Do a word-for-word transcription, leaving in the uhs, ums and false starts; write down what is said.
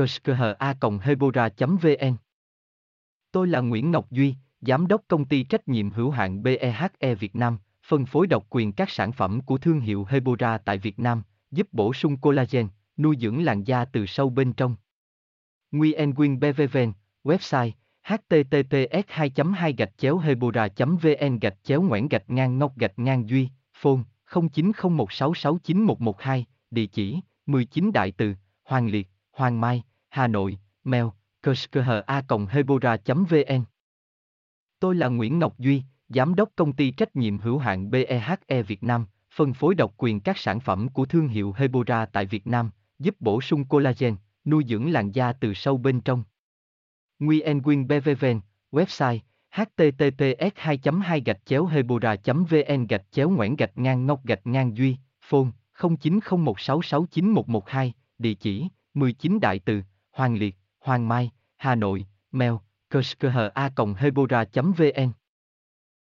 c s k h a hebora chấm v n. Tôi là Nguyễn Ngọc Duy, Giám đốc công ty trách nhiệm hữu hạn bê e hát e Việt Nam, phân phối độc quyền các sản phẩm của thương hiệu Hebora tại Việt Nam, giúp bổ sung collagen, nuôi dưỡng làn da từ sâu bên trong. Nguyen Nguyen bê vê vê en, website h t t p s hai chấm hai gạch chéo hebora chấm v n gạch chéo ngoãn gạch ngang ngọc gạch ngang duy, phone không chín không một sáu sáu chín một một hai, địa chỉ mười chín Đại Từ, Hoàng Liệt, Hoàng Mai, Hà Nội, mail c s k h a hebora chấm v n. Tôi là Nguyễn Ngọc Duy, Giám đốc công ty trách nhiệm hữu hạn bê e hát e Việt Nam, phân phối độc quyền các sản phẩm của thương hiệu Hebora tại Việt Nam, giúp bổ sung collagen, nuôi dưỡng làn da từ sâu bên trong. Nguyen Nguyen bê vê vê en, website h t t p s hai chấm hai gạch chéo hebora chấm v n gạch chéo ngoãn gạch ngang ngọc gạch ngang duy, phone không chín không một sáu sáu chín một một hai, địa chỉ mười chín Đại Từ, Hoàng Liệt, Hoàng Mai, Hà Nội, mail c s k h a hebora chấm v n.